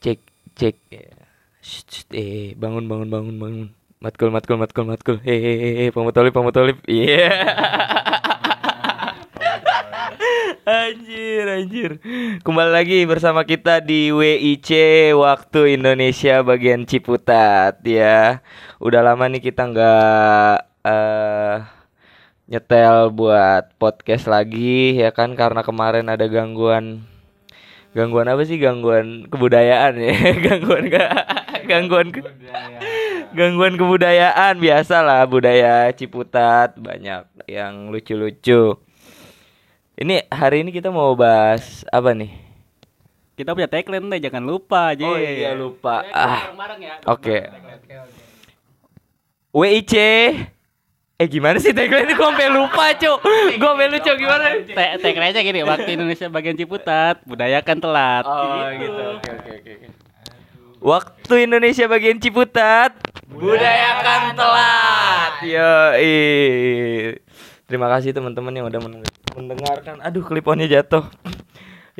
Cek. Bangun. Matkul. Hey, pamutolip. Iya. Anjir. Kembali lagi bersama kita di WIC Waktu Indonesia bagian Ciputat ya. Udah lama nih kita nggak nyetel buat podcast lagi ya kan, karena kemarin ada gangguan apa sih? Gangguan kebudayaan ya. Gangguan kebudayaan, biasalah budaya Ciputat, banyak yang lucu-lucu. Ini hari ini kita mau bahas apa nih? Kita punya tagline deh, jangan lupa aja. Oh iya lupa. Oke. WIC. Gimana sih tagline ini? Gue sampe lupa Cuk. Gimana? Tagline aja gini, Waktu Indonesia bagian Ciputat, budayakan telat. Oh gitu. Oke. Waktu Indonesia bagian Ciputat, budayakan telat. Yoi. Terima kasih teman-teman yang udah mendengarkan. Aduh, kliponnya jatuh.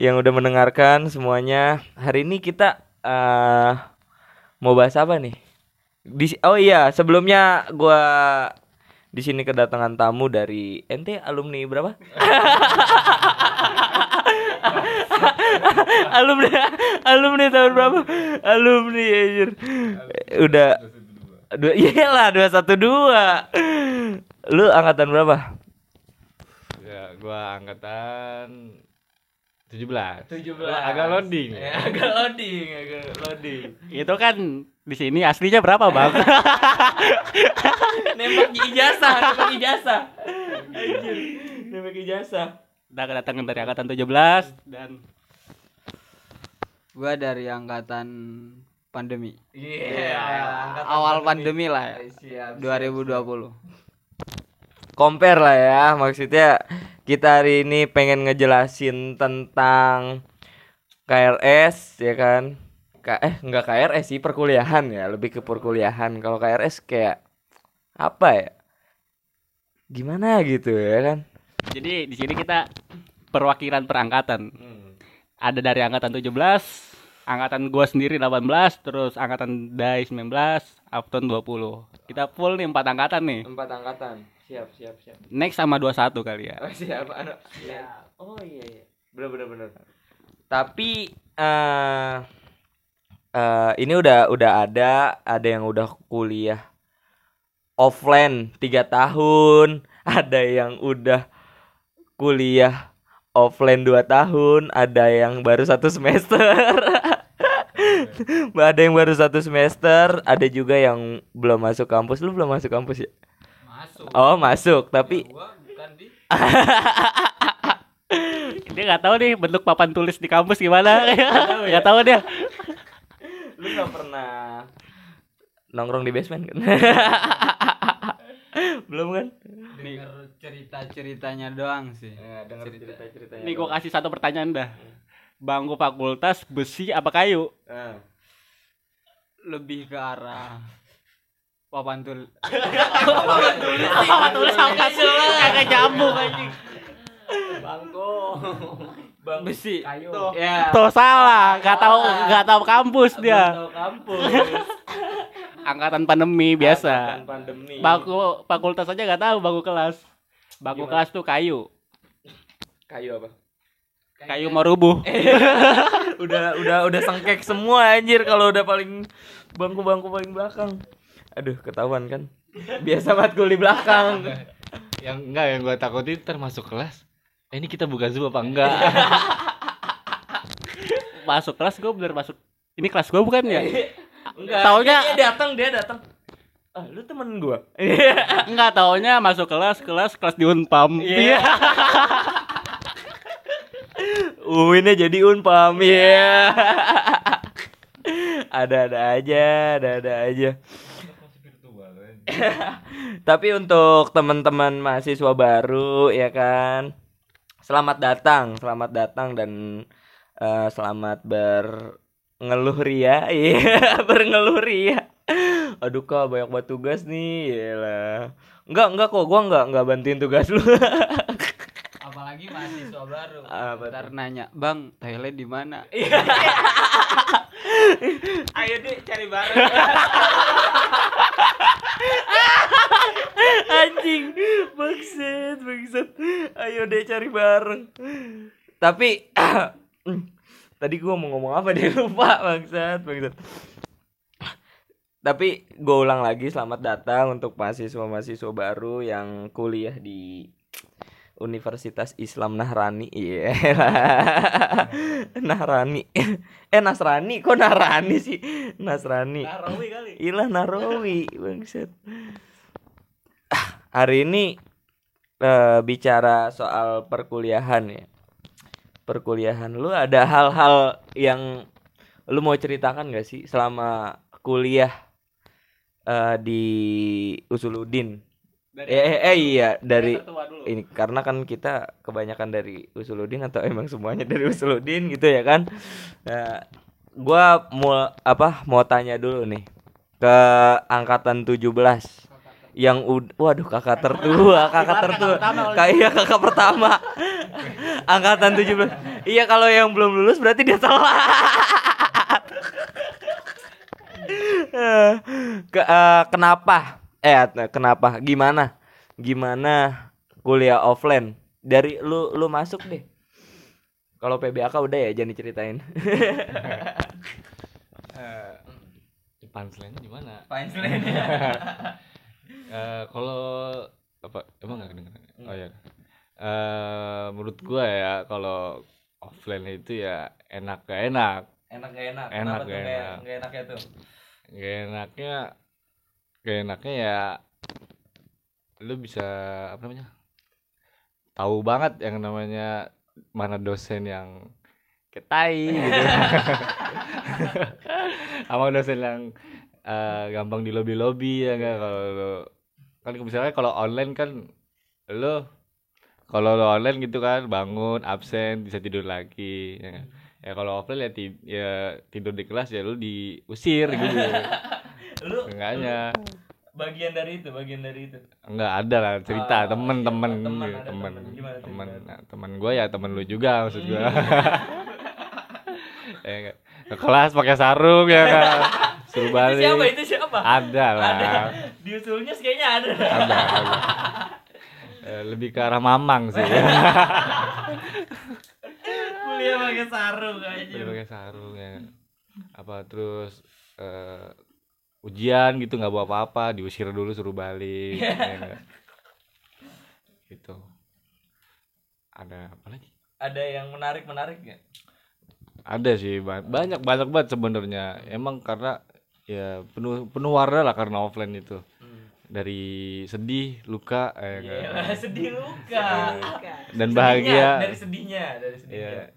Yang udah mendengarkan semuanya. Hari ini kita mau bahas apa nih? Sebelumnya gua di sini kedatangan tamu dari ente alumni berapa? alumni tahun berapa? Alumni anjir. Udah 212. Lu angkatan berapa? Ya, gua angkatan 17. Agak loading. Itu kan di sini aslinya berapa, Bang? Nembak ijazah. Anjir. Nembak ijazah. Udah kedatangan dari angkatan 17 dan gua dari angkatan pandemi. Awal pandemi lah ya. 2020. Compare lah ya, maksudnya kita hari ini pengen ngejelasin tentang KRS ya kan. Enggak KRS sih, perkuliahan ya, lebih ke perkuliahan. Kalau KRS kayak apa ya? Gimana gitu ya kan. Jadi di sini kita perwakilan perangkatan. Ada dari angkatan 17, angkatan gua sendiri 18, terus angkatan Dai 19, Afton 20. Kita full nih 4 angkatan nih. 4 angkatan. Siap. Next sama 21 kali ya. Oh, siap. Oh iya. Benar. Tapi ini udah ada yang udah kuliah offline 3 tahun, ada yang udah kuliah offline 2 tahun, ada yang baru 1 semester. Ada yang baru 1 semester, ada juga yang belum masuk kampus. Lu belum masuk kampus ya? Masuk, tapi ya, gua bukan di. Dia nggak tahu nih bentuk papan tulis di kampus gimana. Nggak tahu dia. Lu nggak pernah nongkrong di basement kan? Belum kan? Dengar ceritanya doang sih. Dengar ceritanya. Nih gua kasih satu pertanyaan dah. Bangku fakultas besi apa kayu? Lebih ke arah Papan tulis kagak nyambung anjing. Bangku besi. Kayu. Tuh salah, enggak tahu kampus dia. Enggak tahu kampus. Angkatan pandemi biasa. Bangku fakultas aja enggak tahu bangku kelas. Bangku kelas tuh kayu. Kayu apa? Kayu mau rubuh. Udah sengkek semua anjir kalau udah paling bangku-bangku paling belakang. Aduh, ketahuan kan. Biasa matkul di belakang. Yang gue takutin termasuk kelas. Ini kita buka Zoom apa enggak? Masuk kelas gue bener masuk. Ini kelas gue bukan ya? Enggak. Taunya dia datang. Ah, lu temen gue. Enggak, taunya masuk kelas di Unpam. Iya. Yeah. Uinnya jadi Unpam. Iya. Yeah. Ada-ada aja. Tapi untuk teman-teman mahasiswa baru ya kan, selamat datang dan selamat berngeluh ria. Aduh kak, banyak buat tugas nih. Yalah. Enggak kok, gua enggak bantuin tugas lu. Apalagi mahasiswa baru. Ntar nanya, "Bang, toilet di mana?" Ayo deh cari bareng. Anjing, maksud. Ayo deh cari bareng. Tapi tadi gue mau ngomong apa deh, lupa maksud. Tapi gue ulang lagi, selamat datang untuk mahasiswa-mahasiswa baru yang kuliah di Universitas Islam Nahrani. Iya yeah. Nahrani. Nasrani, kok Nahrani sih? Nasrani. Nahrawi kali. Ilah Nahrawi, bangsat. Hari ini bicara soal perkuliahan ya. Perkuliahan, lu ada hal-hal yang lu mau ceritakan gak sih selama kuliah? Di Usuluddin. Iya dari ini karena kan kita kebanyakan dari Usuluddin atau emang semuanya dari Usuluddin gitu ya kan. Gua mau tanya dulu nih ke angkatan 17 yang waduh kakak tertua. Kayak kakak pertama. Angkatan 17. Iya kalau yang belum lulus berarti dia telat. Kenapa? Gimana kuliah offline? Dari lu masuk deh. Kalau PBAK udah ya, jangan diceritain. Punchline-nya gimana? Punchline-nya. Kalau apa emang enggak kedengeran? Oh ya. Menurut gua ya kalau offline itu ya enak gak enak. Enggak enaknya tuh. Enaknya ya lu bisa tahu banget yang namanya mana dosen yang ketai gitu sama dosen yang gampang di lobi-lobi ya enggak. Kalau lu kan misalnya kalau online kan lu online gitu kan bangun absen bisa tidur lagi ya enggak. Ya kalau offline ya, tidur di kelas ya lu diusir gitu. Enggaknya bagian dari itu enggak ada lah cerita teman gue ya teman lu juga maksud gue. Ke kelas pakai sarung ya kan suruh balik. Itu siapa ada. Di usulnya kayaknya ada. Lebih ke arah mamang sih. Kuliah pakai sarung aja. Ya. Apa terus ujian gitu nggak bawa apa-apa diusir dulu suruh balik. Ya. Gitu. Ada apa lagi? Ada yang menarik nggak? Ada sih banyak banget sebenarnya. Emang karena ya penuh warna lah karena offline itu. Dari sedih, luka, sedih, luka. Dan bahagia. Dari sedihnya. Ya.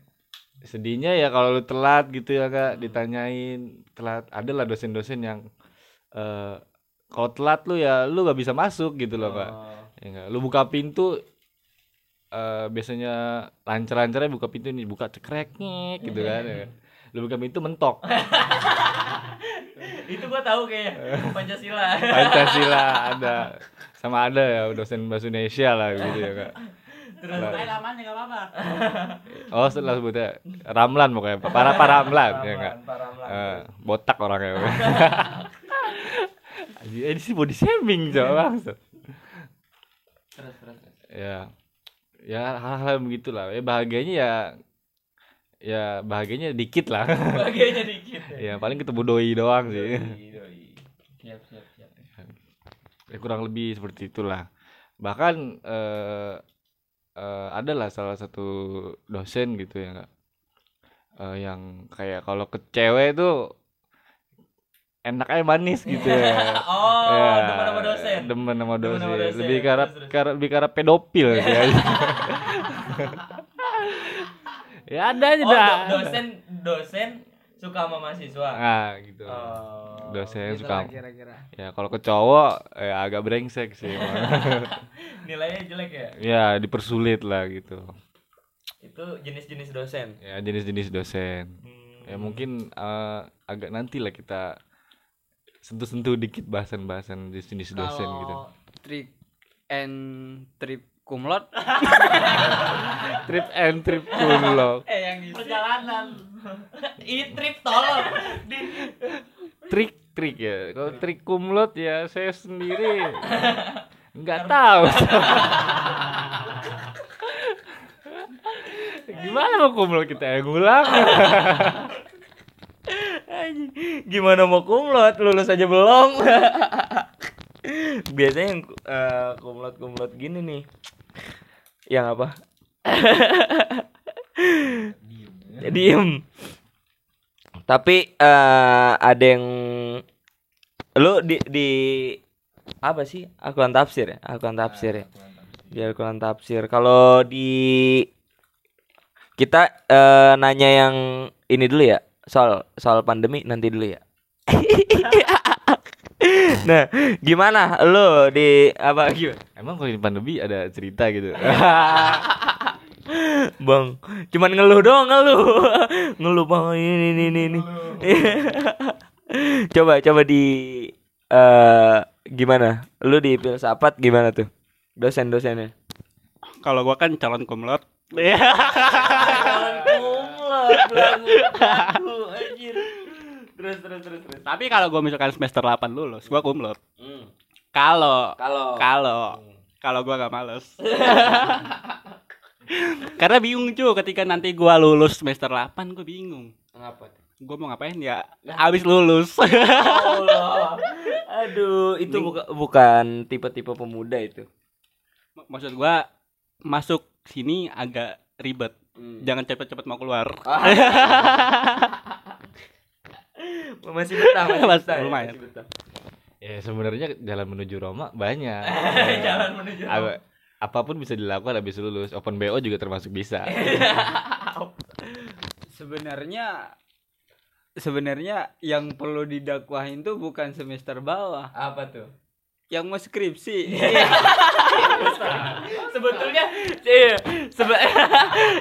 Sedihnya ya kalau lu telat gitu ya Kak, ditanyain telat. Adalah dosen-dosen yang kalau telat lu ya lu enggak bisa masuk gitu loh, Kak. Ya enggak. Lu buka pintu biasanya lancar-lancarnya buka pintu ini buka cekrek gitu kan. Ya. Lu buka pintu mentok. Itu gua tahu kayaknya Pancasila ada sama ada ya dosen bahasa Indonesia lah gitu ya Kak. Terus Ramlan enggak apa-apa. Oh, setelah sebutnya Ramlan pokoknya para Ramlan ya enggak. Botak orangnya. Ini sih body shaming coba langsung. Terus. Ya hal-hal begitulah. Bahagianya ya bahagianya dikit ya paling ketemu doi doang sih. Siap ya, kurang lebih seperti itulah. Bahkan adalah salah satu dosen gitu ya yang kayak kalau ke cewek tuh enaknya manis gitu ya. Demen sama dosen lebih karena pedofil gitu ya. Ya ada aja dah. Dosen suka sama mahasiswa. Nah, gitu. Oh, dosen gitu suka. Kira-kira. Ya, kalau ke cowok ya agak brengsek sih. Nilainya jelek ya? Ya, dipersulit lah gitu. Itu jenis-jenis dosen. Ya, jenis-jenis dosen. Ya mungkin agak nantilah kita sentuh-sentuh dikit bahasan-bahasan jenis-jenis dosen gitu. Trip and trip cum laude. Perjalanan. Ini trip tolong. Trik ya. Kalau trik kumlot ya saya sendiri enggak tahu. Gimana mau kumlot kita ngulang? Gimana mau kumlot, lulus aja belum? Biasanya yang kumlot-kumlot gini nih. Yang apa? Diem. Tapi ada yang lu di apa sih? Akuan tafsir ya. Biar akuan tafsir. Kalau di kita nanya yang ini dulu ya. Soal pandemi nanti dulu ya. Nah, gimana lu di apa gitu? Emang kalau di pandemi ada cerita gitu. Bang, cuman ngeluh doang, ngeluh bang ini. Coba di gimana? Lu di filsafat gimana tuh? Dosen-dosennya. Kalau gua kan calon kumlot. Terus. Tapi kalau gua misalkan semester 8 lulus, gua kumlot. Kalau gua gak males. Karena bingung cuy, ketika nanti gue lulus semester 8 gue bingung. Kenapa? Gue mau ngapain ya? Habis lulus. Allah. Aduh, itu bukan tipe-tipe pemuda itu. Maksud gue masuk sini agak ribet. Jangan cepet-cepet mau keluar. Masih betah. Lumayan. Ya sebenarnya jalan menuju Roma banyak. Apapun bisa dilakukan habis lulus. Open BO juga termasuk bisa. Sebenarnya yang perlu didakwahin tuh bukan semester bawah. Apa tuh? Yang mau skripsi. Sebetulnya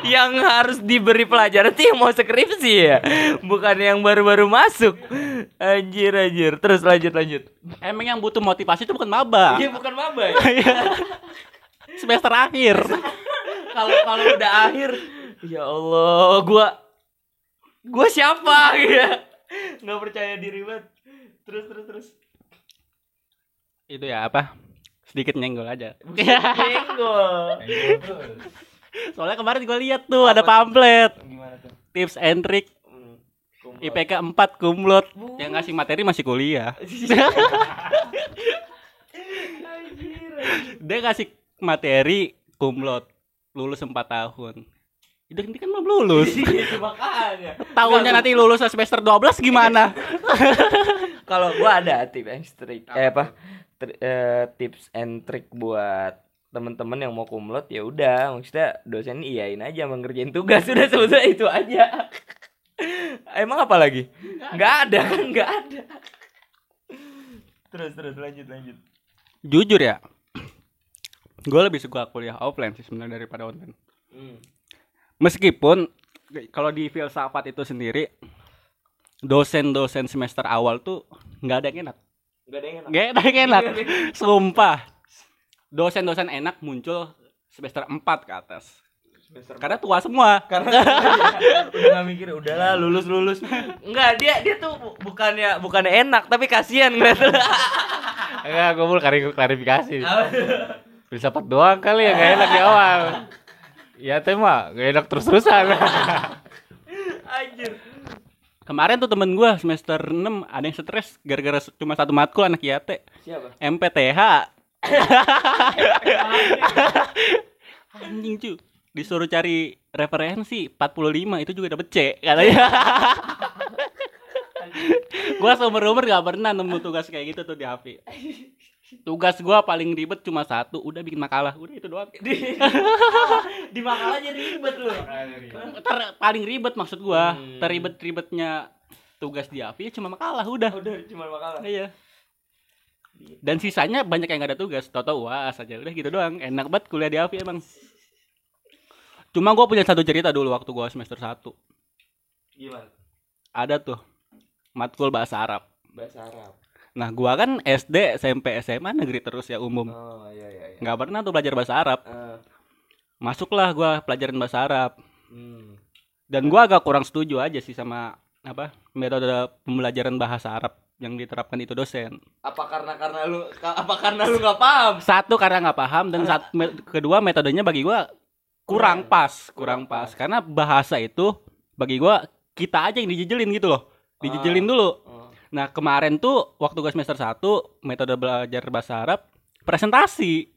yang harus diberi pelajaran sih yang mau skripsi ya. Bukan yang baru-baru masuk. Anjir. Terus lanjut. Emang yang butuh motivasi itu bukan maba. Iya, bukan maba ya. Semester akhir. Kalau udah akhir, ya Allah, gua siapa ya? Enggak percaya diri banget. Terus. Itu ya apa? Sedikit nyenggol aja. Nyenggol. Soalnya kemarin gua lihat tuh apa ada pamflet. Gimana tuh? Tips and trick IPK 4 kumlot. Yang ngasih materi masih kuliah. Dia ngasih materi kumlot lulus 4 tahun. Ini kan belum lulus. Makanya. Tahunnya nanti lulus semester 12 gimana? Kalau gua ada tips and trick buat teman-teman yang mau kumlot. Ya udah, maksudnya dosen iyain aja mengerjain tugas udah, sebetulnya itu aja. Emang apa lagi? Enggak ada. Terus lanjut. Jujur ya, gue lebih suka kuliah offline sih sebenarnya daripada online. Meskipun kalau di filsafat itu sendiri, dosen-dosen semester awal tuh nggak ada yang enak. Sumpah, dosen-dosen enak muncul semester 4 ke atas. Karena tua semua. Udah nggak mikir, udahlah lulus. Enggak, dia tuh bukannya enak, tapi kasihan gitu. Enggak, gue mau klarifikasi. Filsafat doang kali ya, gak enak di awal. Ya tema, gak enak terus-terusan. Anjir. Kemarin tuh temen gue semester 6 ada yang stres gara-gara cuma satu matkul, anak IAT. Siapa? MPTH. Anjing cu, disuruh cari referensi 45, itu juga dapet C katanya. Gue seumur-umur gak pernah nemu tugas kayak gitu tuh di HP. Tugas gue paling ribet cuma satu, udah bikin makalah, udah itu doang. Di makalah jadi ribet loh. Paling ribet maksud gue, teribet-ribetnya tugas di AFI cuma makalah, udah cuma makalah. Iya. Dan sisanya banyak yang gak ada tugas, tau-tau UAS aja, udah gitu doang. Enak banget kuliah di AFI emang. Cuma gue punya satu cerita dulu waktu gue semester 1. Gimana? Ada tuh matkul bahasa Arab. Nah, gua kan SD, SMP, SMA negeri terus ya umum. Oh, iya. Nggak pernah tuh belajar bahasa Arab. Masuklah gua pelajaran bahasa Arab. Dan gue agak kurang setuju aja sih sama apa metode pembelajaran bahasa Arab yang diterapkan itu dosen. Apa karena lu nggak paham? Satu, karena nggak paham, dan kedua metodenya bagi gue kurang pas. Karena bahasa itu bagi gue kita aja yang dijejelin gitu loh, dijejelin dulu. Nah kemarin tuh waktu gue semester 1 metode belajar bahasa Arab presentasi.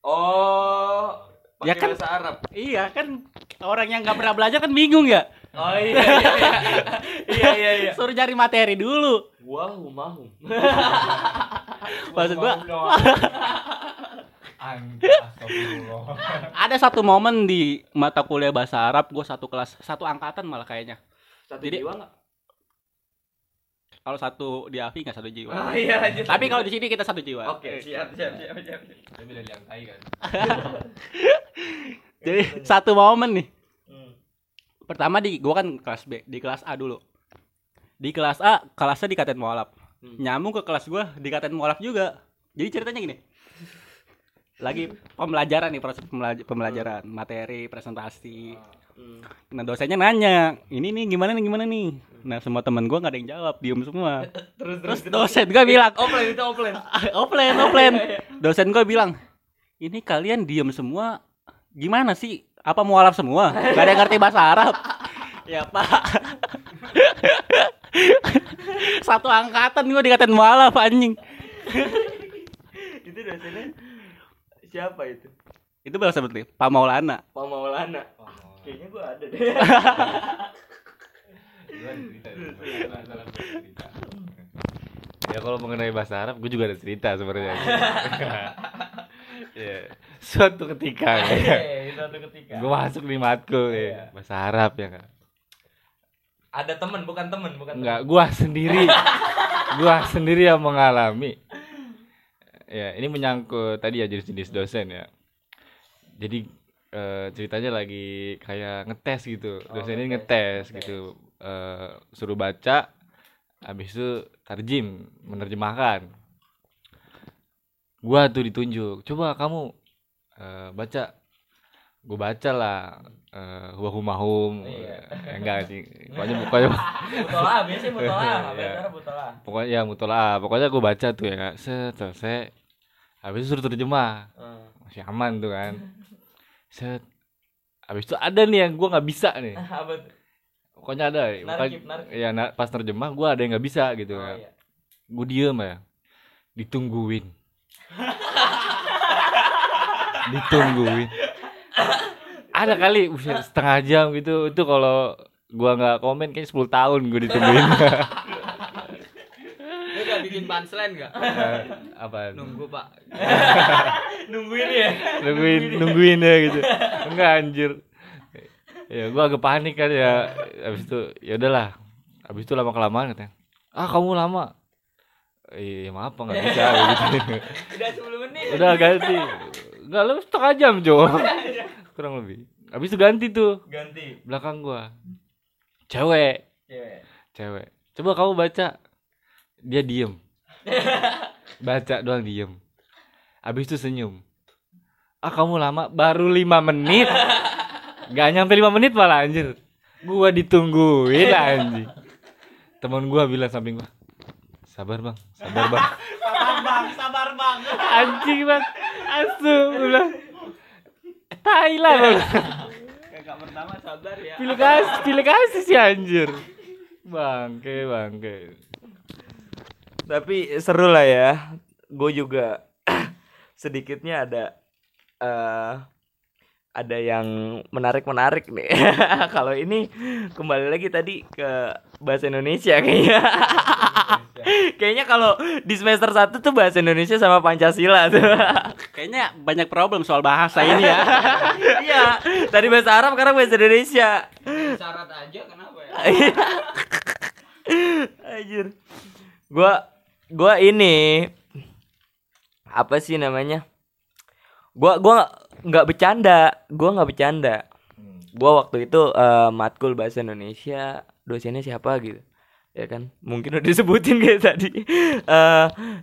Oh. Ya kan, bahasa Arab. Iya kan, orang yang nggak pernah belajar kan bingung ya. Oh iya. Suruh cari materi dulu. Wow. Maksud gua. Ada satu momen di mata kuliah bahasa Arab, gua satu kelas, satu angkatan malah kayaknya. Satu jadi, jiwa nggak? Kalau satu di Afi nggak satu jiwa. Oh, iya, tapi kalau di sini kita satu jiwa. Oke, siap. Tapi udah diangkai kan. Jadi satu momen nih. Pertama di gua kan kelas B, di kelas A dulu. Di kelas A kelasnya dikatain mualaf. Nyambung ke kelas gua dikatain mualaf juga. Jadi ceritanya gini. Lagi pembelajaran nih, proses pembelajaran, materi, presentasi. Nah dosennya nanya, ini nih gimana nih. Nah semua teman gue nggak ada yang jawab, diem semua. Terus dosen gue bilang, offline. Dosen gue bilang, ini kalian diem semua, gimana sih? Apa mualaf semua? Gak ada yang ngerti bahasa Arab. Ya pak. Satu angkatan gue dikatain mualaf anjing. Itu dosennya siapa itu? Itu bahasa betul, Pak Maulana. Kayaknya gue ada deh. Ya kalau mengenai bahasa Arab, gue juga ada cerita sebenarnya. Ya, suatu ketika. Gue masuk di matkul ya, bahasa Arab ya kan. Ada temen, bukan temen. Enggak, gue sendiri yang mengalami. Ya, ini menyangkut tadi ya jenis-jenis dosen ya. Jadi ceritanya lagi kayak ngetes gitu, dosennya ngetes gitu, suruh baca, habis itu tarjim, menerjemahkan. Gua tuh ditunjuk, coba kamu baca. Gue baca lah, wahumahum, enggak sih, pokoknya mutolah, biasanya mutolah. Pokoknya gue baca tuh ya, selesai, habis itu suruh terjemah, masih aman tuh kan. Set. Habis itu ada nih yang gue nggak bisa nih. Pokoknya ada. Narkip. Ya, pas terjemah gue ada yang nggak bisa gitu kan. Iya. Gue diem ya. Ditungguin. Ada kali setengah jam gitu. Itu kalau gue nggak komen kayak 10 tahun gue ditungguin. Lu gak bikin punchline gak? Apa? Nunggu pak. Nungguin ya gitu. Enggak anjir. Ya gue agak panik kan ya. Abis itu yaudahlah. Abis itu lama-kelamaan katanya, kamu lama. Iya maaf gak bisa gitu. Udah 10 menit. Udah ganti. Enggak, lu setengah jam Jo. Kurang lebih. Abis itu ganti. Belakang gue Cewek. Coba kamu baca. Dia diem, baca doang diem. Abis itu senyum. Kamu lama, baru 5 menit. Gak nyampe 5 menit malah anjir. Gua ditungguin anjir. Temen gua bilang samping gua, Sabar bang. Sabar bang. Anjing bang, asu ulah. Thailand bang. Kakak pertama sabar ya. Pilih kasih sih anjir. Bangke. Tapi seru lah ya. Gue juga sedikitnya ada yang menarik nih. Kalau ini kembali lagi tadi ke bahasa Indonesia kayaknya. Kayaknya kalau di semester 1 tuh bahasa Indonesia sama Pancasila tuh. Kayaknya banyak problem soal bahasa ini ya. Iya, tadi bahasa Arab sekarang bahasa Indonesia. Syarat aja kenapa ya? Anjir. Gua ini apa sih namanya? Gua nggak bercanda. Gua waktu itu matkul bahasa Indonesia, dosennya siapa gitu, ya kan? Mungkin udah disebutin kayak tadi.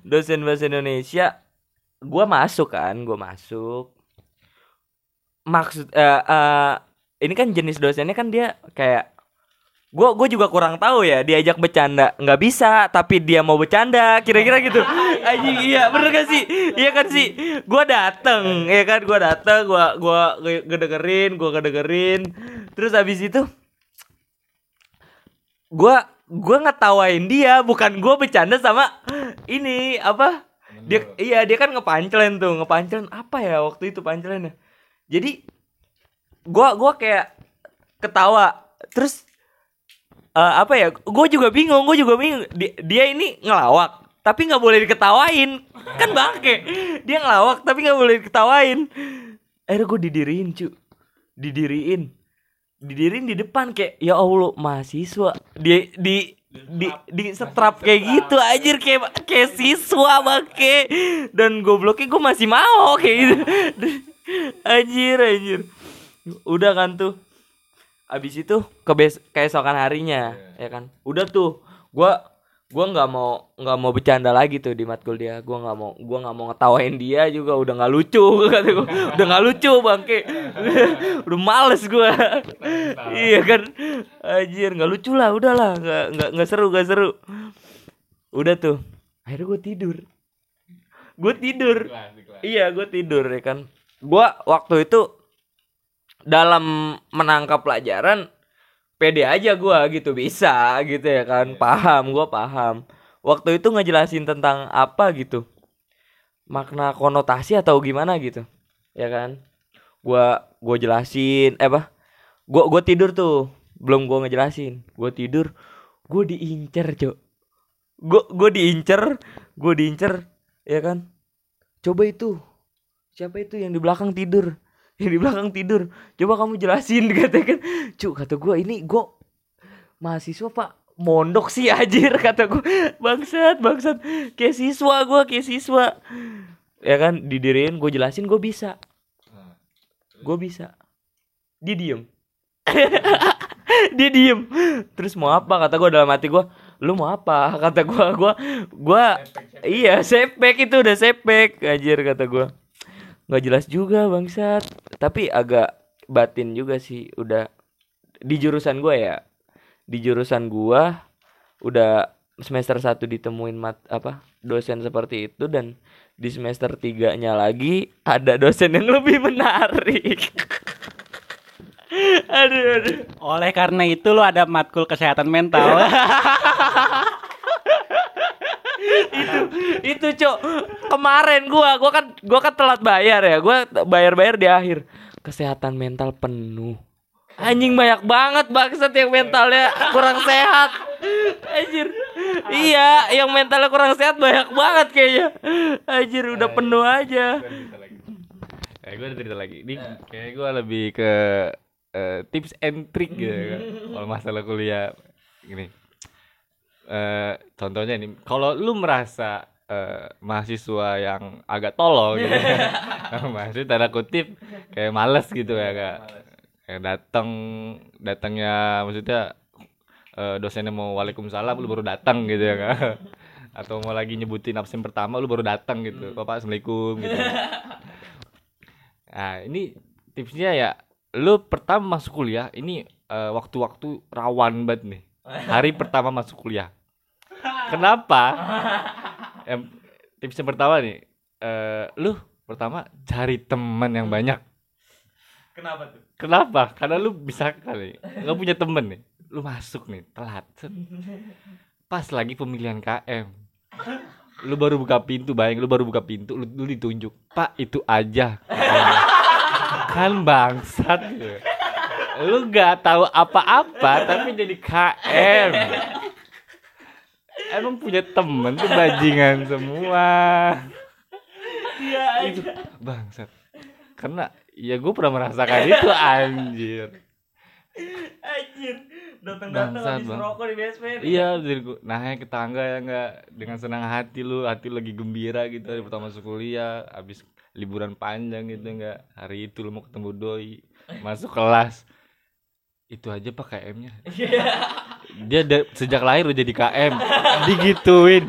Dosen bahasa Indonesia, gua masuk kan? Maksud ini kan jenis dosennya kan dia kayak gue juga kurang tahu ya, diajak bercanda nggak bisa tapi dia mau bercanda kira-kira gitu. Anjing, iya bener kan sih, iya kan sih. Gue dateng gue dengerin terus abis itu gue ngetawain dia, bukan gue bercanda sama ini apa dia. Iya, dia kan ngepancelen apa ya waktu itu pancelennya. Jadi gue kayak ketawa terus apa ya, gue juga bingung dia ini ngelawak tapi nggak boleh diketawain kan bangke. Dia ngelawak tapi nggak boleh diketawain. Akhirnya gue didiriin di depan kayak ya Allah mahasiswa di setrap kayak gitu anjir, kayak siswa bangke. Dan gobloknya gue masih mau kayak gitu. anjir udah kan tuh. Abis itu keesokan harinya, ya kan. Udah tuh, gue nggak mau bercanda lagi tuh di matkul dia. Gue nggak mau ngetawain dia juga. Udah nggak lucu, kata gue. Udah nggak lucu bangke. Udah males gue. Iya kan, anjir nggak lucu lah. Udahlah, nggak seru. Udah tuh, akhirnya gue tidur. Iya gue tidur ya kan. Gue waktu itu dalam menangkap pelajaran pede aja gue gitu, bisa gitu ya kan, paham, gue paham. Waktu itu ngejelasin tentang apa gitu, makna konotasi atau gimana gitu ya kan. Gue jelasin gue tidur tuh, belum gue ngejelasin. Gue tidur, gue diincer cok. Gue diincer ya kan. Coba itu, siapa itu yang di belakang tidur? Coba kamu jelasin, dikatakan. Cuk, kata gue, ini gue mahasiswa pak, mondok sih anjir, kata gue. Bangsat kayak siswa. Ya kan, didiriin, gue jelasin, gue bisa. Dia diem. Terus mau apa, kata gue dalam hati gue. Lu mau apa, kata gue iya, sepek itu udah sepek anjir, kata gue. Nggak jelas juga bangsat, tapi agak batin juga sih. Udah di jurusan gue udah semester 1 ditemuin dosen seperti itu, dan di semester 3-nya lagi ada dosen yang lebih menarik. aduh. Oleh karena itu lo ada matkul kesehatan mental. itu cok, kemarin gua kan telat bayar ya, gua bayar di akhir. Kesehatan mental penuh anjing, banyak banget bangsat yang mentalnya kurang sehat anjir. Iya, yang mentalnya kurang sehat banyak banget kayaknya anjir, udah penuh aja. Gua cerita lagi ini kayak gua lebih ke tips and trick gitu kan kalau masalah kuliah gini. Contohnya ini, kalau lu merasa mahasiswa yang agak tolol gitu, maksudnya tanda kutip kayak males gitu ya, kayak datangnya maksudnya dosennya mau waalaikumsalam lu baru datang gitu ya kak, atau mau lagi nyebutin absen pertama lu baru datang gitu, Bapak assalamualaikum gitu. Nah ini tipsnya ya, lu pertama masuk kuliah ini waktu-waktu rawan banget nih, hari pertama masuk kuliah. Kenapa? Tips yang pertama nih, lu pertama cari teman yang banyak. Kenapa tuh? Kenapa? Karena lu bisa kali nggak punya teman nih, lu masuk nih telat. Pas lagi pemilihan KM, lu baru buka pintu, lu ditunjuk, Pak itu aja. Kan bangsat. Ya. Lu nggak tahu apa-apa tapi jadi KM. Emang punya temen tuh bajingan semua. Iya aja. Bangsat. Karena ya gue pernah merasakan itu anjir. Anjir. Datang-datang habis rokok di basement. Iya, jadi gue naik ke tangga ya enggak, dengan senang hati lu lagi gembira gitu di pertama masuk kuliah, habis liburan panjang gitu enggak. Hari itu lu mau ketemu doi, masuk kelas. Itu aja Pak KM-nya. Dia sejak lahir udah jadi KM, digituin.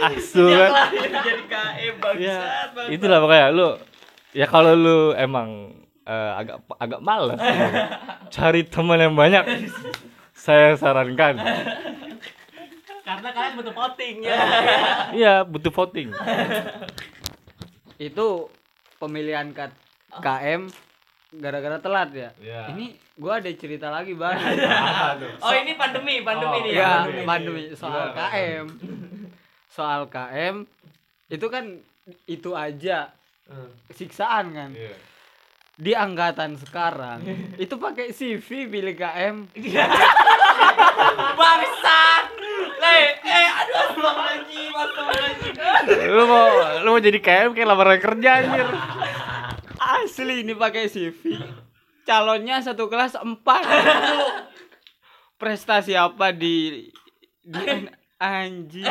Asu kan. Jadi KM bangsat. Ya, itulah makanya lu ya kalau lu emang agak malas. Cari teman yang banyak. Saya sarankan. Karena kalian butuh voting ya. Iya, butuh voting. Itu pemilihan KM gara-gara telat ya. Yeah. Ini gua ada cerita lagi, Bang. Oh, ini pandemi nih ya. Iya, pandemi soal KM. Soal KM itu kan itu aja siksaan kan. Yeah. Di angkatan sekarang itu pakai CV pilih KM. Bangsat. Aduh, lagi. Lu mau jadi KM kayak lamaran kerja anjir. Asli ini pakai CV. Calonnya satu kelas 4. Prestasi apa di anjir.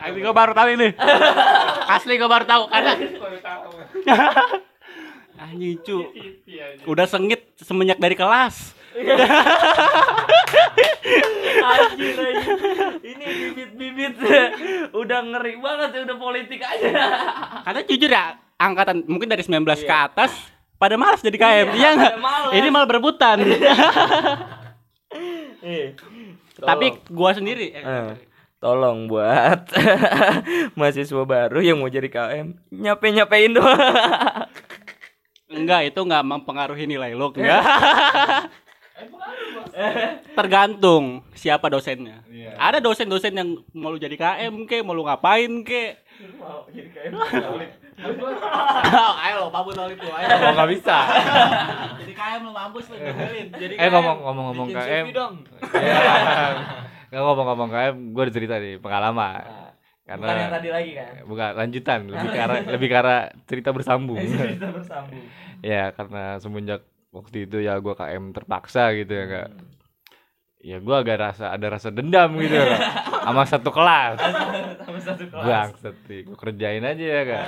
Asli gue baru tahu ini. Karena anjing cu. Udah sengit semenjak dari kelas. Anjir lagi. Ini bibit-bibit udah ngeri banget ya, udah politik aja. Karena jujur ya, angkatan mungkin dari 19 ke atas pada malas jadi KM. Iya enggak? Ini malah berebutan. Tapi gua sendiri tolong buat mahasiswa baru yang mau jadi KM, nyape-nyapein doang. Enggak, itu enggak mempengaruhi nilai lo, enggak. Tergantung siapa dosennya. Yeah. Ada dosen-dosen yang mau lu jadi KM ke, mau lu ngapain ke? Mau jadi KM. Ayo, pabut olip lu. Ayo, enggak bisa. Jadi KM lu mampus lu dengerin. Jadi ngomong-ngomong KM. Enggak ngomong-ngomong KM, gua ada cerita nih pengalaman. Karena bukan yang tadi lagi kan? Bukan, lanjutan, lebih ke arah cerita bersambung. Cerita bersambung. Ya, karena semenjak waktu itu ya gue KM terpaksa gitu ya kak. Ya gue agak ada rasa dendam gitu ya, sama satu kelas. Bang, gue kerjain aja ya kak.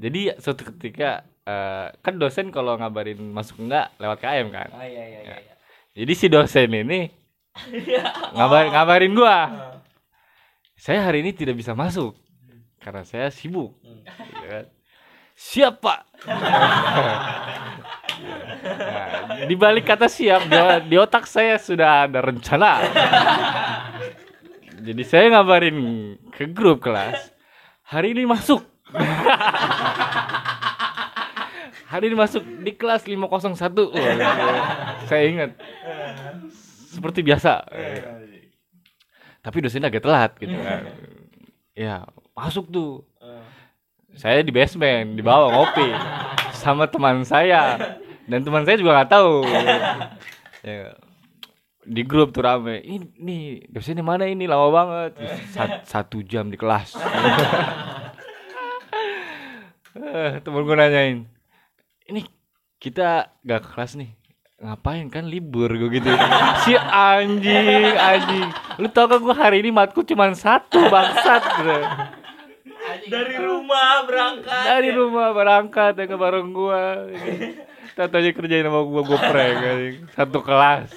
Jadi suatu ketika kan dosen kalau ngabarin masuk enggak lewat KM kan. Oh, iya. Jadi si dosen ini ngabarin gue. Saya hari ini tidak bisa masuk karena saya sibuk. Gitu kan. Siap pak. Nah, di balik kata siap di otak saya sudah ada rencana. Jadi saya ngabarin ke grup kelas, hari ini masuk. Hari ini masuk di kelas 501. Saya ingat seperti biasa. Tapi dosennya agak telat gitu kan. Ya, masuk tuh. Saya di basement, di bawah ngopi sama teman saya. Dan teman saya juga nggak tahu. Ya, di grup tuh rame. Ini dosennya mana ini? Lama banget. Satu jam di kelas. Temen gue nanyain. Ini kita nggak ke kelas nih. Ngapain kan libur gue gitu. Si anjing. Lu tau kan gue hari ini matkul cuma satu, bangsat. Dari rumah berangkat ya ke bareng gue. Tatonya kerjain sama gue prank anjing. Satu kelas.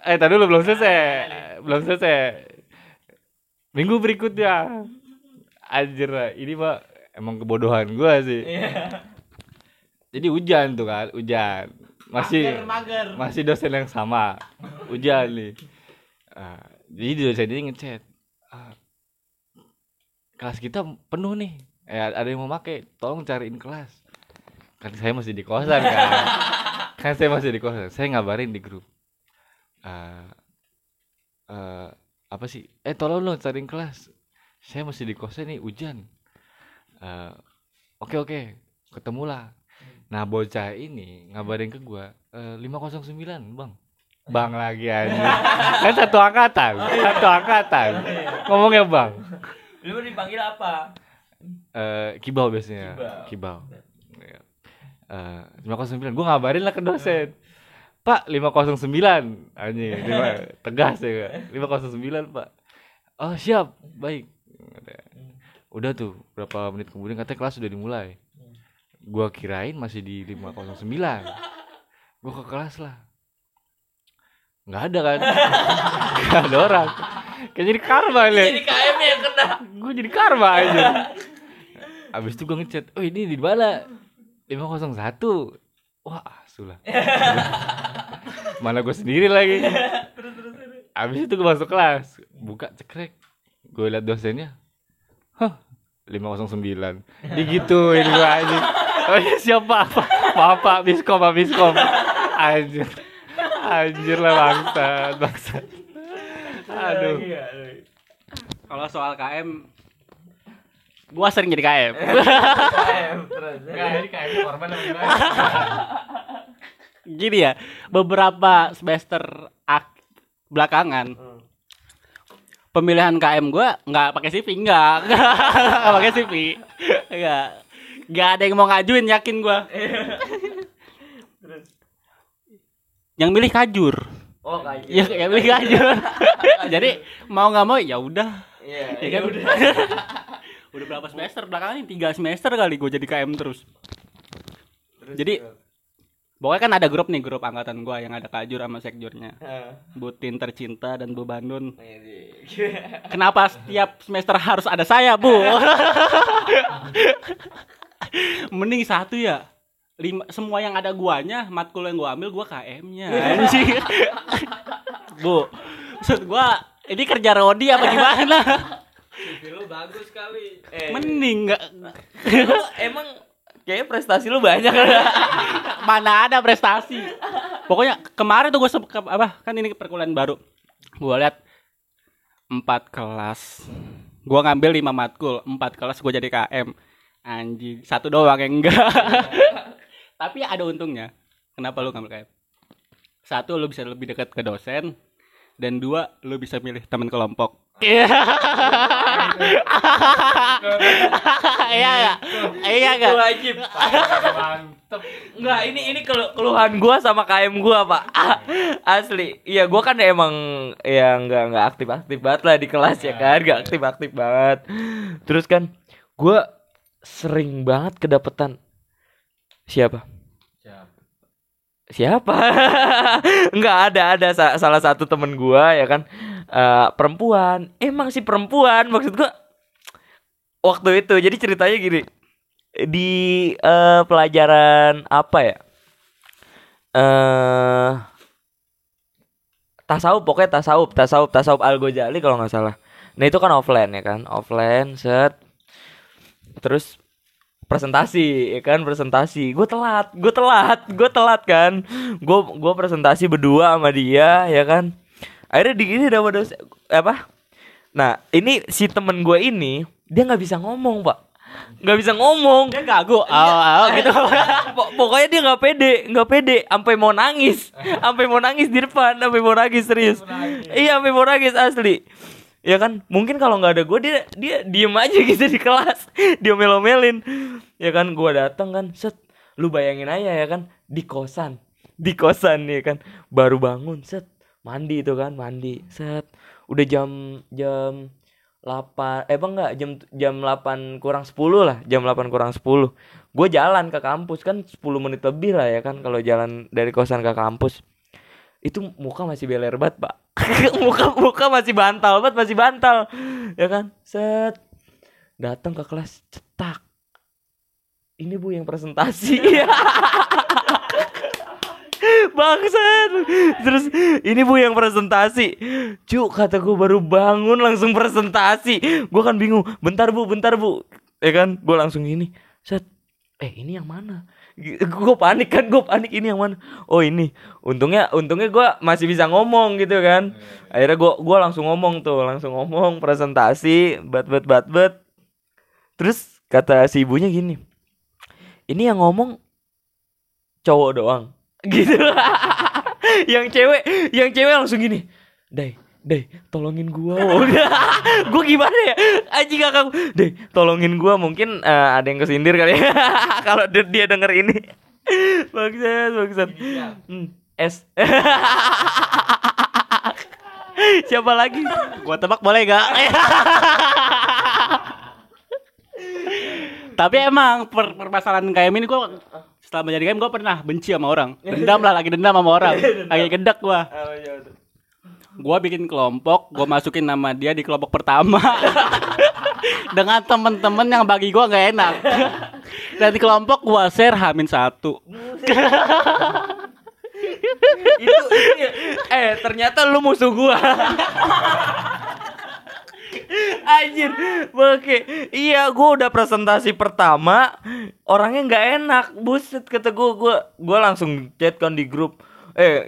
Tadi lu belum selesai. Minggu berikutnya. Anjir lah, ini mah emang kebodohan gue sih. Jadi hujan tuh kan, hujan. Masih dosen yang sama. Hujan nih. Jadi dosen ini ngechat. Kelas kita penuh nih. Ada yang mau pakai, tolong cariin kelas. Kan saya masih di kosan. Saya ngabarin di grup. Apa sih? Tolong lo cariin kelas. Saya masih di kosan nih, hujan. Oke. Ketemulah. Nah, bocah ini ngabarin ke gua, 509, Bang. Bang lagi aja. Kan satu angkatan. Ngomongnya Bang. Lu dipanggil apa? Kibau biasanya. Kibau. 509, gua ngabarin lah ke dosen. Pak, 509. Anjing, tegas ya, Pak. 509, Pak. Oh, siap. Baik. Udah tuh, berapa menit kemudian katanya kelas sudah dimulai. Gua kirain masih di 509. Gua ke kelas lah. Enggak ada kan? Enggak ada orang. Kayak jadi karma nih. Jadi KM yang kena. Gue jadi karma aja. Abis itu gue ngechat, oh ini di mana? 501. Wah, sulah. Mana gue sendiri lagi. Abis itu gue masuk kelas, buka cekrek, gue liat dosennya, hah, 509. Digituin gue aja. Oh ya siapa? Papa, miskom, miskom. Anjir, anjir lah bangsa, bangsa. Aduh. Kalau soal KM, gua sering jadi KM. KM terus. Jadi KM korban lebih baik. Gini ya, beberapa semester belakangan pemilihan KM gua enggak pakai CV, enggak. Enggak pakai CV. Enggak. Enggak ada yang mau ngajuin, yakin gua. Terus yang milih kajur. Oh, kajur. Ya, yang milih kajur. Jadi mau enggak mau ya udah. Iya, ya kan? Udah. Udah berapa semester belakangan ini? 3 semester kali gue jadi KM terus. Jadi pokoknya kan ada grup nih, grup angkatan gue yang ada kajur sama sekjurnya. Butin tercinta dan Bu Bandun. Kenapa setiap semester harus ada saya, Bu? Mending satu ya. 5 semua yang ada guanya, matkul yang gue ambil gue KM-nya. Anjir. Bu, maksud gue ini kerja Rodi apa gimana? CV lu bagus kali. Mending enggak. Emang kayaknya prestasi lu banyak. Mana ada prestasi. Pokoknya kemarin tuh gue kan ini perkuliahan baru. Gue lihat 4 kelas. Gue ngambil 5 matkul, 4 kelas gue jadi KM. Anjing, satu doang yang enggak. Tapi ada untungnya. Kenapa lu ngambil KM? Satu, lu bisa lebih dekat ke dosen. Dan 2, lu bisa milih teman kelompok. Iya. Iya enggak? Itu wajib. Mantep. Enggak, ini keluhan gua sama KM gua, Pak. Asli. Iya, gua kan emang ya enggak aktif-aktif banget lah di kelas ya kan. Enggak aktif-aktif banget. Terus kan gua sering banget kedapetan siapa nggak ada salah satu temen gue ya kan perempuan, emang sih perempuan, maksud gue waktu itu. Jadi ceritanya gini, di pelajaran apa ya, tasawuf, pokoknya tasawuf Al-Ghazali kalau nggak salah. Nah itu kan offline set, terus presentasi gue telat kan, gue presentasi berdua sama dia ya kan. Akhirnya di gini udah pada nah ini si temen gue ini dia nggak bisa ngomong dia gagu gitu. Pokoknya dia nggak pede sampai mau nangis di depan, serius. Iya sampai mau nangis asli. Ya kan, mungkin kalau gak ada gue dia diem aja gitu di kelas. Dia melo-melin. Ya kan, gue datang kan, set. Lu bayangin aja ya kan, di kosan ya kan. Baru bangun, set. Mandi, set. Udah jam 8, jam 8 kurang 10 lah. Jam 8 kurang 10. Gue jalan ke kampus kan 10 menit lebih lah ya kan, kalau jalan dari kosan ke kampus. Itu muka masih beler banget, Pak. muka masih bantal. Ya kan? Set. Datang ke kelas, cetak. Ini Bu yang presentasi. Bangsen. Terus ini Bu yang presentasi. Cuk, kata gue baru bangun langsung presentasi. Gue kan bingung. Bentar Bu. Ya kan? Gue langsung gini. Set. Ini yang mana? Gue panik ini yang mana? Oh ini, untungnya gue masih bisa ngomong gitu kan. Akhirnya gue langsung ngomong presentasi, bat. Terus kata si ibunya gini, ini yang ngomong cowok doang, gitu. yang cewek langsung gini, Day, tolongin gua. Gua gimana ya? Anjing kakak. Day, tolongin gua, mungkin ada yang kesindir kali ya. Kalau dia denger ini. Bagus. S. Siapa lagi? Gua tebak boleh enggak? Tapi emang permasalahan kayak ini gua setelah menjadi KM gua pernah benci sama orang. Dendam lah, lagi dendam sama orang. Lagi gedek gua. Gue bikin kelompok, gue masukin nama dia di kelompok pertama dengan temen-temen yang bagi gue gak enak. Dan di kelompok gue share H-1. itu ternyata lu musuh gue. Anjir, oke. Iya, gue udah presentasi pertama, orangnya nggak enak, buset kata gue langsung chat kan di grup.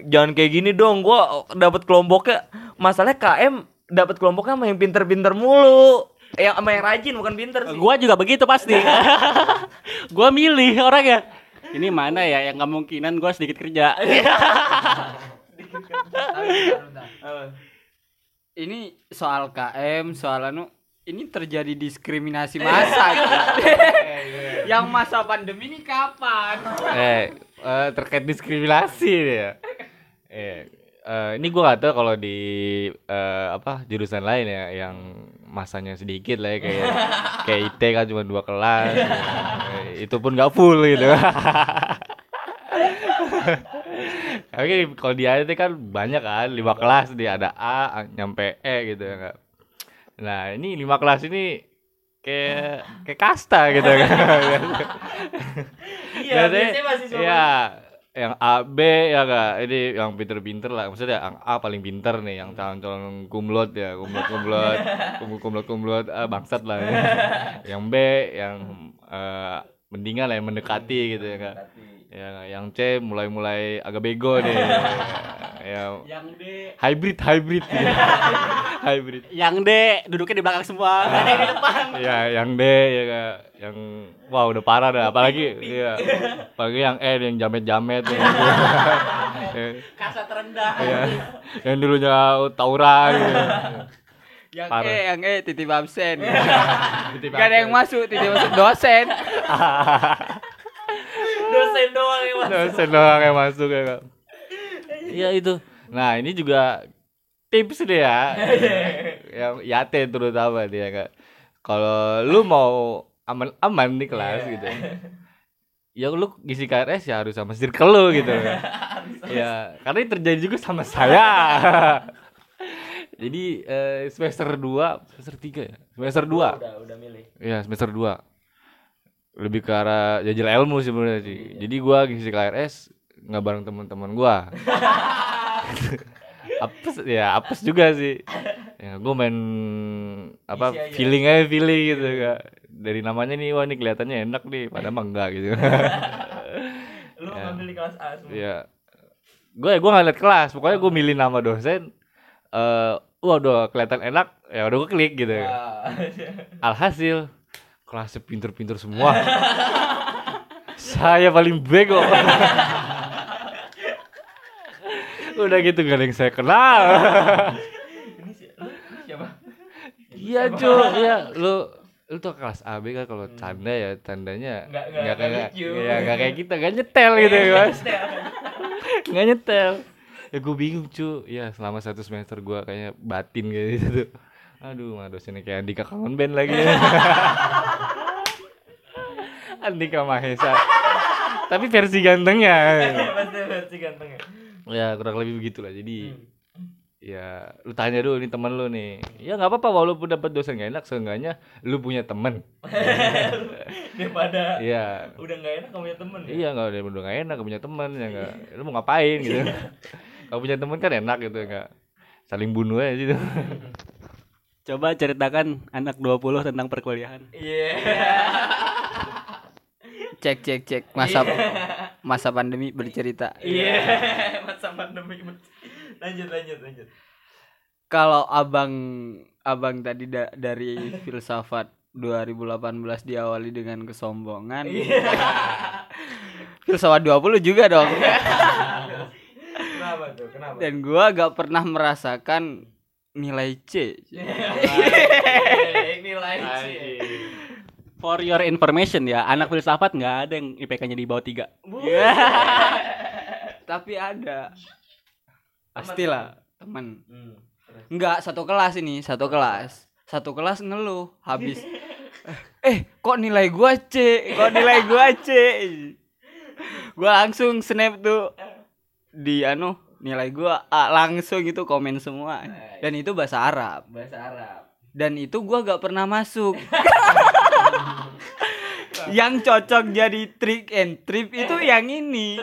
Jangan kayak gini dong, gue dapat kelompoknya. Masalahnya KM dapat kelompoknya sama yang pinter-pinter mulu. Sama yang rajin bukan pinter sih. Gue juga begitu pasti. Gue milih orangnya. Ini mana ya yang kemungkinan gue sedikit kerja. Ini soal KM, soal anu, ini terjadi diskriminasi massa. Yang masa pandemi ini kapan? Terkait diskriminasi ya. Ini gue nggak tahu kalau di jurusan lain ya, yang masanya sedikit lah ya, kayak IT kan cuma 2 kelas. Itu pun nggak full gitu. Oke, kalau di IT kan banyak kan, 5 kelas dia ada A nyampe E gitu ya. Nah, ini 5 kelas ini kayak kasta gitu kan. Iya, biasanya masih sama. Iya, yang A, B ya enggak. Ini yang pinter-pinter lah. Maksudnya yang A paling pinter nih, yang calon-calon kumlot ya, kumlot bangsat lah. Ya. Yang B yang mendingan lah, yang mendekati gitu ya enggak. Ya, yang C mulai agak bego deh. Ya, yang D hybrid ya. Hybrid. Yang D duduknya di belakang semua, enggak ada yang di depan. Ya, yang D ya yang wah udah parah dah, apalagi ya. Apalagi yang E yang jamet-jamet ya. Kasta terendah. Ya. Yang dulunya tawuran gitu. Yang E titip absen. Enggak ada yang masuk, titip masuk dosen. Dosen doang yang masuk ya Kak. Iya itu. Nah ini juga tips deh ya. Yang yate terutama dia Kak. Kalau lu mau aman-aman di kelas gitu. Ya lu ngisi KRS ya harus sama circle lu gitu. Ya karena ini terjadi juga sama saya. Jadi semester 2 udah milih. Iya semester 2 lebih ke arah jajal ilmu sebenarnya sih. Iya. Jadi gue ngisi KRS nggak bareng teman-teman gue. apes juga sih. Ya gue main feeling gitu enggak. Dari namanya nih wah nih kelihatannya enak nih, padahal mah enggak gitu. Lu ngambil di kelas A semua. Iya. Gue enggak lihat kelas, pokoknya gue milih nama dosen. Waduh kelihatan enak, ya udah gue klik gitu. Alhasil kelasnya pinter-pinter semua. Saya paling bego. Udah gitu gak ada yang saya kenal. Ini siapa? Iya cuy, ya lu tuh kelas A B kan kalau canda ya tandanya enggak kayak kita, enggak nyetel gitu ya, Mas. Enggak nyetel. Ya gue bingung cuy. Ya selama 1 semester gue kayaknya batin kayak gitu. Aduh, mah dosennya kayak Andika Kangen Band lagi. Andika Mahesa. Tapi versi gantengnya. Versi gantengnya. Ya, kurang lebih begitulah. Jadi ya lu tanya dulu nih teman lu nih. Ya enggak apa-apa walaupun dapat dosen enggak enak, seenggaknya lu punya teman. Daripada ya udah enggak enak kamu punya teman ya. Iya, udah enggak enak kamu punya teman ya enggak. Lu mau ngapain gitu. Kalau punya teman kan enak gitu enggak. Saling bunuh aja gitu. Coba ceritakan anak 20 tentang perkuliahan. Iya. Yeah. Cek masa pandemi bercerita. Iya, yeah. Masa pandemi. Lanjut. Kalau abang tadi dari filsafat 2018 diawali dengan kesombongan. Yeah. Filsafat 20 juga dong. Kenapa? Dan gua gak pernah merasakan nilai C. Nilai C. For your information ya, anak filsafat enggak ada yang IPK-nya di bawah 3. Yeah. Tapi ada. Pastilah, teman. Enggak satu kelas. Satu kelas ngeluh habis. Kok nilai gua C? Gua langsung snap tuh di nilai gue A langsung itu komen semua. Nah, dan itu bahasa Arab. Dan itu gue gak pernah masuk. Yang cocok jadi trick and trip itu yang ini.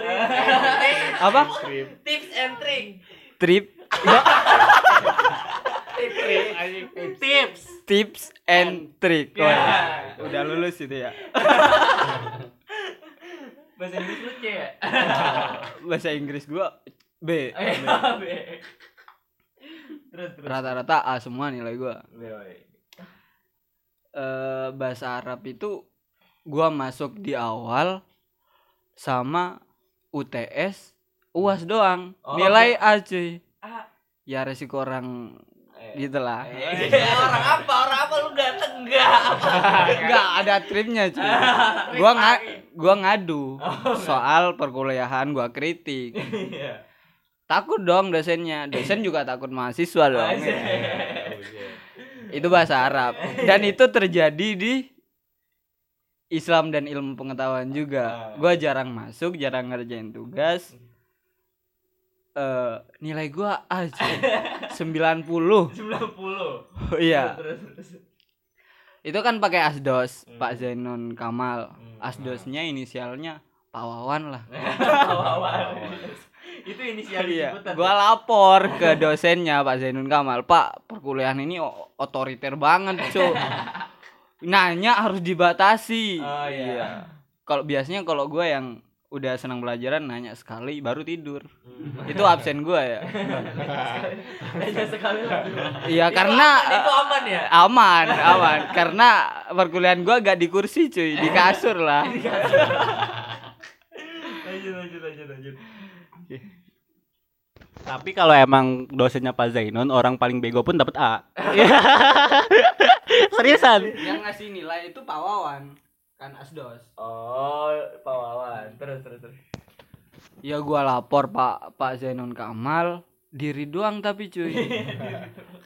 Apa? Tips and trick. Trip. Tips and trick. Oh, ya. Udah lulus itu ya. Bahasa Inggris lu C ya? Bahasa Inggris gua B. B. Terus. Rata-rata A semua nilai gua. Bahasa Arab itu gua masuk di awal sama UTS, UAS doang. Oh, nilai A cuy. A. Ya resiko orang gitulah. Orang apa lu ganteng enggak ada tripnya cuy. Gua ngadu soal perkuliahan, gua kritik. Takut dong dosennya. Dosen juga takut mahasiswa dong. Itu bahasa Arab dan itu terjadi di Islam dan ilmu pengetahuan juga. Gua jarang masuk, jarang ngerjain tugas. Nilai gua aja 90. Iya. Itu kan pakai asdos, Pak Zainun Kamal. Asdosnya inisialnya Pawawan lah. Pawawan. Itu inisial Ciputat. Gua lapor ke dosennya Pak Zainun Kamal, "Pak, perkuliahan ini otoriter banget, cuy. Nanya harus dibatasi." Oh iya. Kalau biasanya kalau gua yang udah senang pelajaran nanya sekali baru tidur. Itu absen gua ya. Nanya sekali. Iya karena itu aman ya? Aman. Karena perkuliahan gua gak di kursi cuy, di kasur lah. Lanjut. Tapi kalau emang dosennya Pak Zainun orang paling bego pun dapat A. Seriusan. Yang ngasih nilai itu Pak Wawan. Kan asdos. Oh, Pak Wawan. Terus. Ya gua lapor Pak Zainun Kamal, diri doang tapi cuy.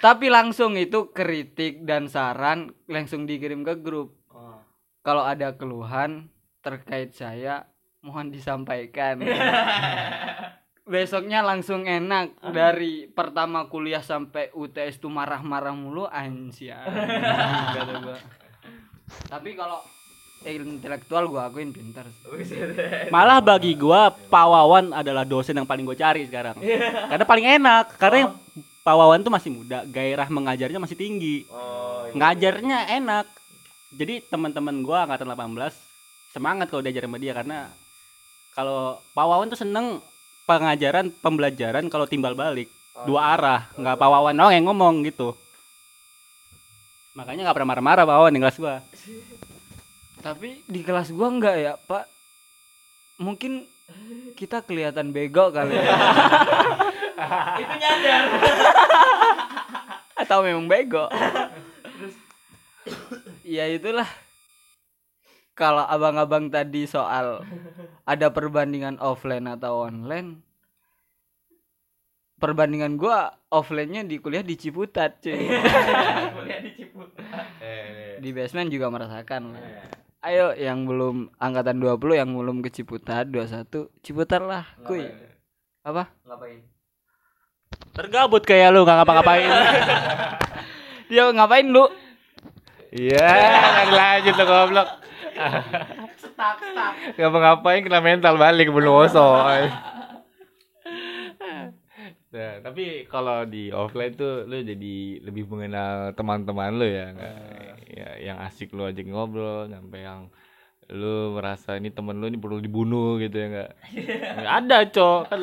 Tapi langsung itu kritik dan saran langsung dikirim ke grup. Oh. Kalau ada keluhan terkait saya mohon disampaikan. Besoknya langsung enak. Dari pertama kuliah sampai UTS tuh marah-marah mulu anjir. Kata gua. Tapi kalau intelektual gue akuin pintar. Malah bagi gue Pak Wawan adalah dosen yang paling gue cari sekarang. Karena paling enak. Karena Pak Wawan tuh masih muda, gairah mengajarnya masih tinggi. Ngajarnya enak. Jadi teman-teman gue angkatan 18 semangat kalau diajar sama dia. Karena kalau Pak Wawan tuh seneng pengajaran pembelajaran kalau timbal balik dua arah. Nggak Pak Wawan doang yang ngomong gitu. Makanya nggak pernah marah-marah Pak Wawan di kelas gue. Tapi di kelas gua enggak ya, Pak. Mungkin kita kelihatan bego kali ya. Itu nyadar. Atau memang bego. Terus ya itulah. Kalau abang-abang tadi soal ada perbandingan offline atau online. Perbandingan gua offline-nya di kuliah di Ciputat, cuy. Kuliah di Ciputat. Di basement juga merasakan lah. Ayo yang belum angkatan 20 yang belum ke Ciputat 21 Ciputat lah kuy. Apa? Ngapain? Tergabut kayak lu enggak ngapa-ngapain. Dia ngapain lu? Iya, lanjut tuh goblok. Stuck. Enggak ngapain kena mental balik belum osoy. Nah, tapi kalau di offline tuh lu jadi lebih mengenal teman-teman lu ya enggak? Ya, yang asik lu ajak ngobrol sampai yang lu merasa ini temen lu ini perlu dibunuh gitu ya enggak. Ada cok kan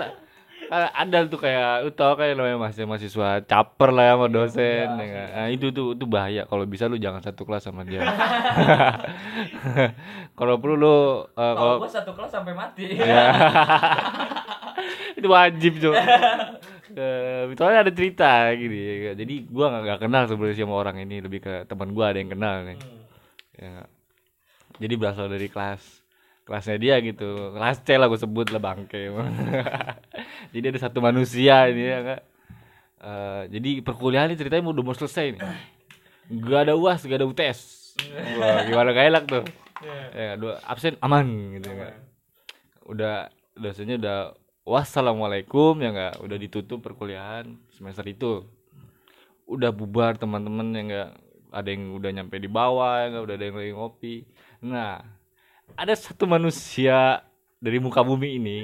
ada tuh kayak lu tau kayak namanya mahasiswa caper lah sama dosen ya enggak. Nah, itu bahaya. Kalau bisa lu jangan satu kelas sama dia. Kalau perlu lu kalau gua satu kelas sampai mati. Ya. Itu wajib cok. Soalnya ada cerita gini, jadi gue nggak kenal sebenarnya sama orang ini, lebih ke teman gue ada yang kenal nih. Ya, jadi berasal dari kelasnya dia gitu, kelas C lah gue sebut lah bangke. Jadi ada satu manusia ini ya kak. Jadi perkuliahan ini ceritanya udah mau selesai nih, gak ada UAS, gak ada UTS. Wah, gimana gak elak tuh? Ya, absen aman gitu ya. Udah dosennya udah wassalamualaikum, ya enggak, udah ditutup perkuliahan semester itu. Udah bubar teman-teman, ya enggak, ada yang udah nyampe di bawah, ya enggak, udah ada yang lagi ngopi. Nah, ada satu manusia dari muka bumi ini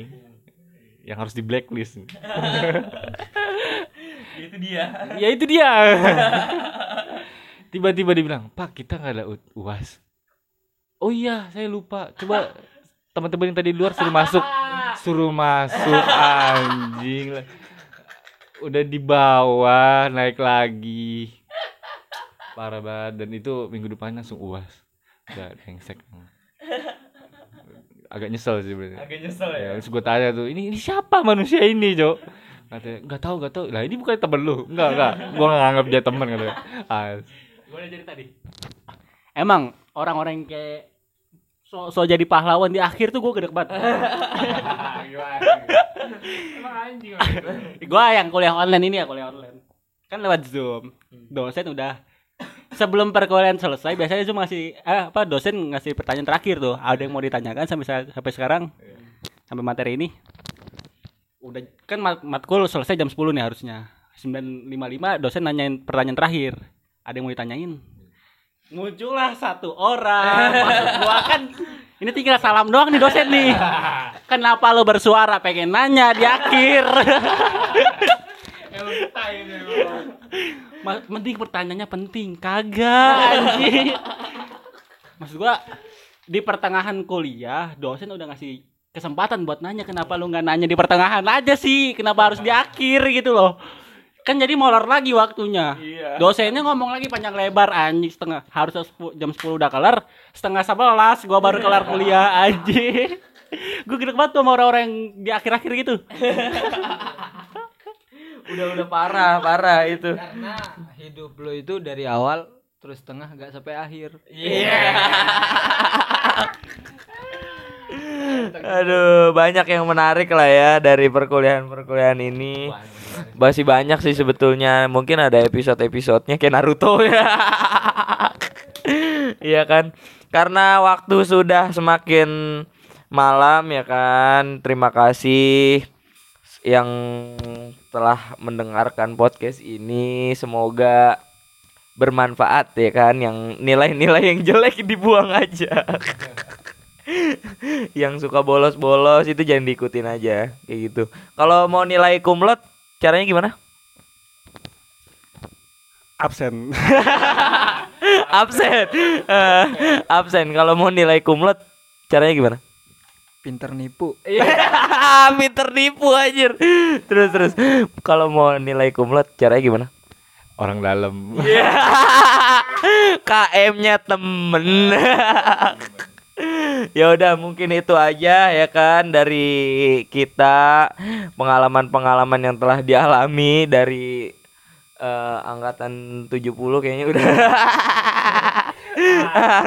yang harus di blacklist. Itu dia. Ya itu dia. Tiba-tiba dibilang, "Pak, kita enggak ada UAS." Oh iya, saya lupa. Coba teman-teman yang tadi di luar suruh masuk anjing. Udah dibawa naik lagi. Parah banget, dan itu minggu depannya langsung UAS. Udah hengsek. Agak nyesel sih sebenarnya. Agak nyesel ya. Terus gue tanya tuh, "Ini siapa manusia ini, Jo?" Katanya, "Enggak tahu." Lah, ini bukan temen lu. Enggak. Gua enggak nganggap dia temen katanya. Gimana jadi tadi? Emang orang-orang yang kayak so jadi pahlawan di akhir tuh gue gede banget. Emang anjing. Gue yang kuliah online. Kan lewat Zoom. Dosen udah sebelum perkuliahan selesai biasanya Zoom ngasih dosen ngasih pertanyaan terakhir tuh. Ada yang mau ditanyakan sampai sekarang? Sampai materi ini. Udah kan matkul selesai jam 10 nih harusnya. 9.55 dosen nanyain pertanyaan terakhir. Ada yang mau ditanyain? Muncullah satu orang. Maksud gua kan ini tinggal salam doang nih dosen nih. Kenapa lo bersuara pengen nanya di akhir? Mending pertanyaannya penting. Kagak anjir. Maksud gua di pertengahan kuliah dosen udah ngasih kesempatan buat nanya, kenapa lo nggak nanya di pertengahan aja sih? Kenapa harus di akhir gitu loh? Kan jadi molor lagi waktunya. Iya. Dosennya ngomong lagi panjang lebar anjing setengah. Harusnya jam 10 udah kelar, 10:30 gua baru kelar kuliah anjing. Gua gede banget sama orang-orang yang di akhir-akhir gitu. Udah parah itu. Karena hidup lo itu dari awal terus tengah enggak sampai akhir. Iya. Yeah. Aduh, banyak yang menarik lah ya dari perkuliahan-perkuliahan ini. Masih banyak sih sebetulnya. Mungkin ada episode-episodenya kayak Naruto ya. Iya kan. Karena waktu sudah semakin malam ya kan. Terima kasih yang telah mendengarkan podcast ini. Semoga bermanfaat ya kan. Yang nilai-nilai yang jelek dibuang aja. Yang suka bolos-bolos itu jangan diikutin aja kayak gitu. Kalau mau nilai kumlot caranya gimana? Absen. Kalau mau nilai kumlot caranya gimana? Pinter nipu. Pinter nipu anjir. Terus. Kalau mau nilai kumlot caranya gimana? Orang dalam. KM-nya temen. Ya udah, mungkin itu aja ya kan dari kita, pengalaman-pengalaman yang telah dialami dari angkatan 70 kayaknya udah.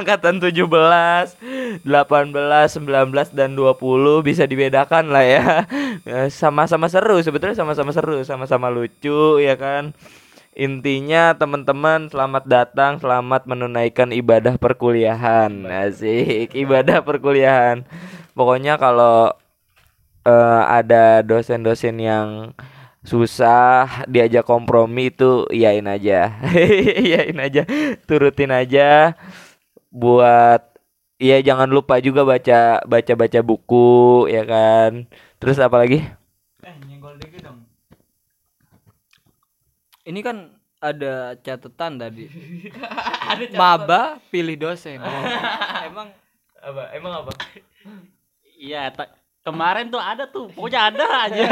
Angkatan 17, 18, 19 dan 20 bisa dibedakan lah ya. Sama-sama seru sebetulnya, sama-sama seru, sama-sama lucu ya kan. Intinya teman-teman selamat datang, selamat menunaikan ibadah perkuliahan. Asik, ibadah perkuliahan. Pokoknya kalau ada dosen-dosen yang susah diajak kompromi itu iyain aja. Iyain aja, turutin aja. Buat ya jangan lupa juga baca buku ya kan. Terus apa lagi? Nyenggol dikit dong. Ini kan ada catatan tadi. Maba pilih dosen. Emang apa? Iya, kemarin tuh ada tuh. Pokoknya ada aja.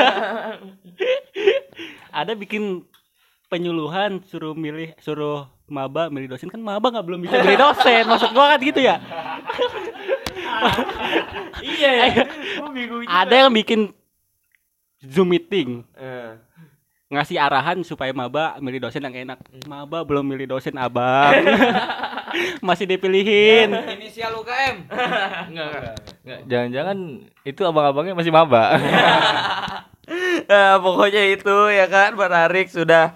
Ada bikin penyuluhan suruh maba milih dosen, kan maba enggak belum bisa milih dosen. Maksud gua kan gitu ya. Iya ya. Ada yang bikin Zoom meeting. Ngasih arahan supaya maba milih dosen yang enak. Maba belum milih dosen, abang. Masih dipilihin. Ya, inisial UKM. Enggak. Jangan-jangan itu abang-abangnya masih maba. Pokoknya itu ya kan, menarik. Sudah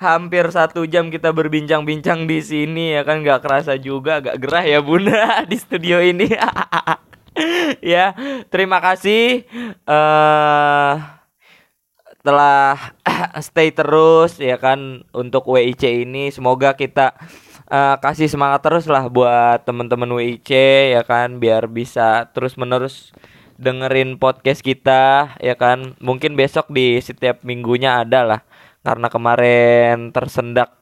hampir 1 jam kita berbincang-bincang di sini ya kan. Gak kerasa juga, agak gerah ya bunda di studio ini. Ya, terima kasih telah stay terus ya kan untuk WIC ini. Semoga kita kasih semangat terus lah buat teman-teman WIC ya kan, biar bisa terus menerus dengerin podcast kita ya kan. Mungkin besok di setiap minggunya ada lah, karena kemarin tersendak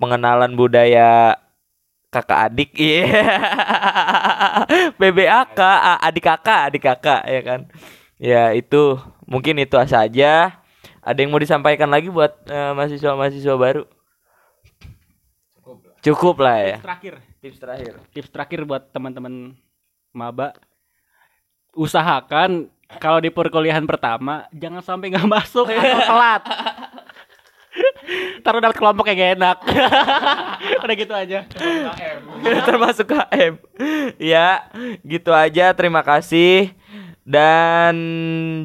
pengenalan budaya kakak adik, PBAK, adik kakak ya kan. Ya itu mungkin itu saja. Ada yang mau disampaikan lagi buat mahasiswa-mahasiswa baru? Cukup lah ya. Tips terakhir buat teman-teman maba, usahakan kalau di perkuliahan pertama jangan sampai nggak masuk atau telat. Taruh dapat kelompok yang gak enak. Udah gitu aja. Termasuk KM. Ya, gitu aja. Terima kasih. Dan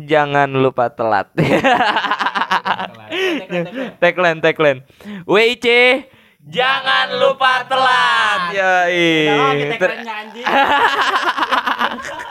jangan lupa telat. Tagline. WIC jangan lupa telat. Yoi. Kita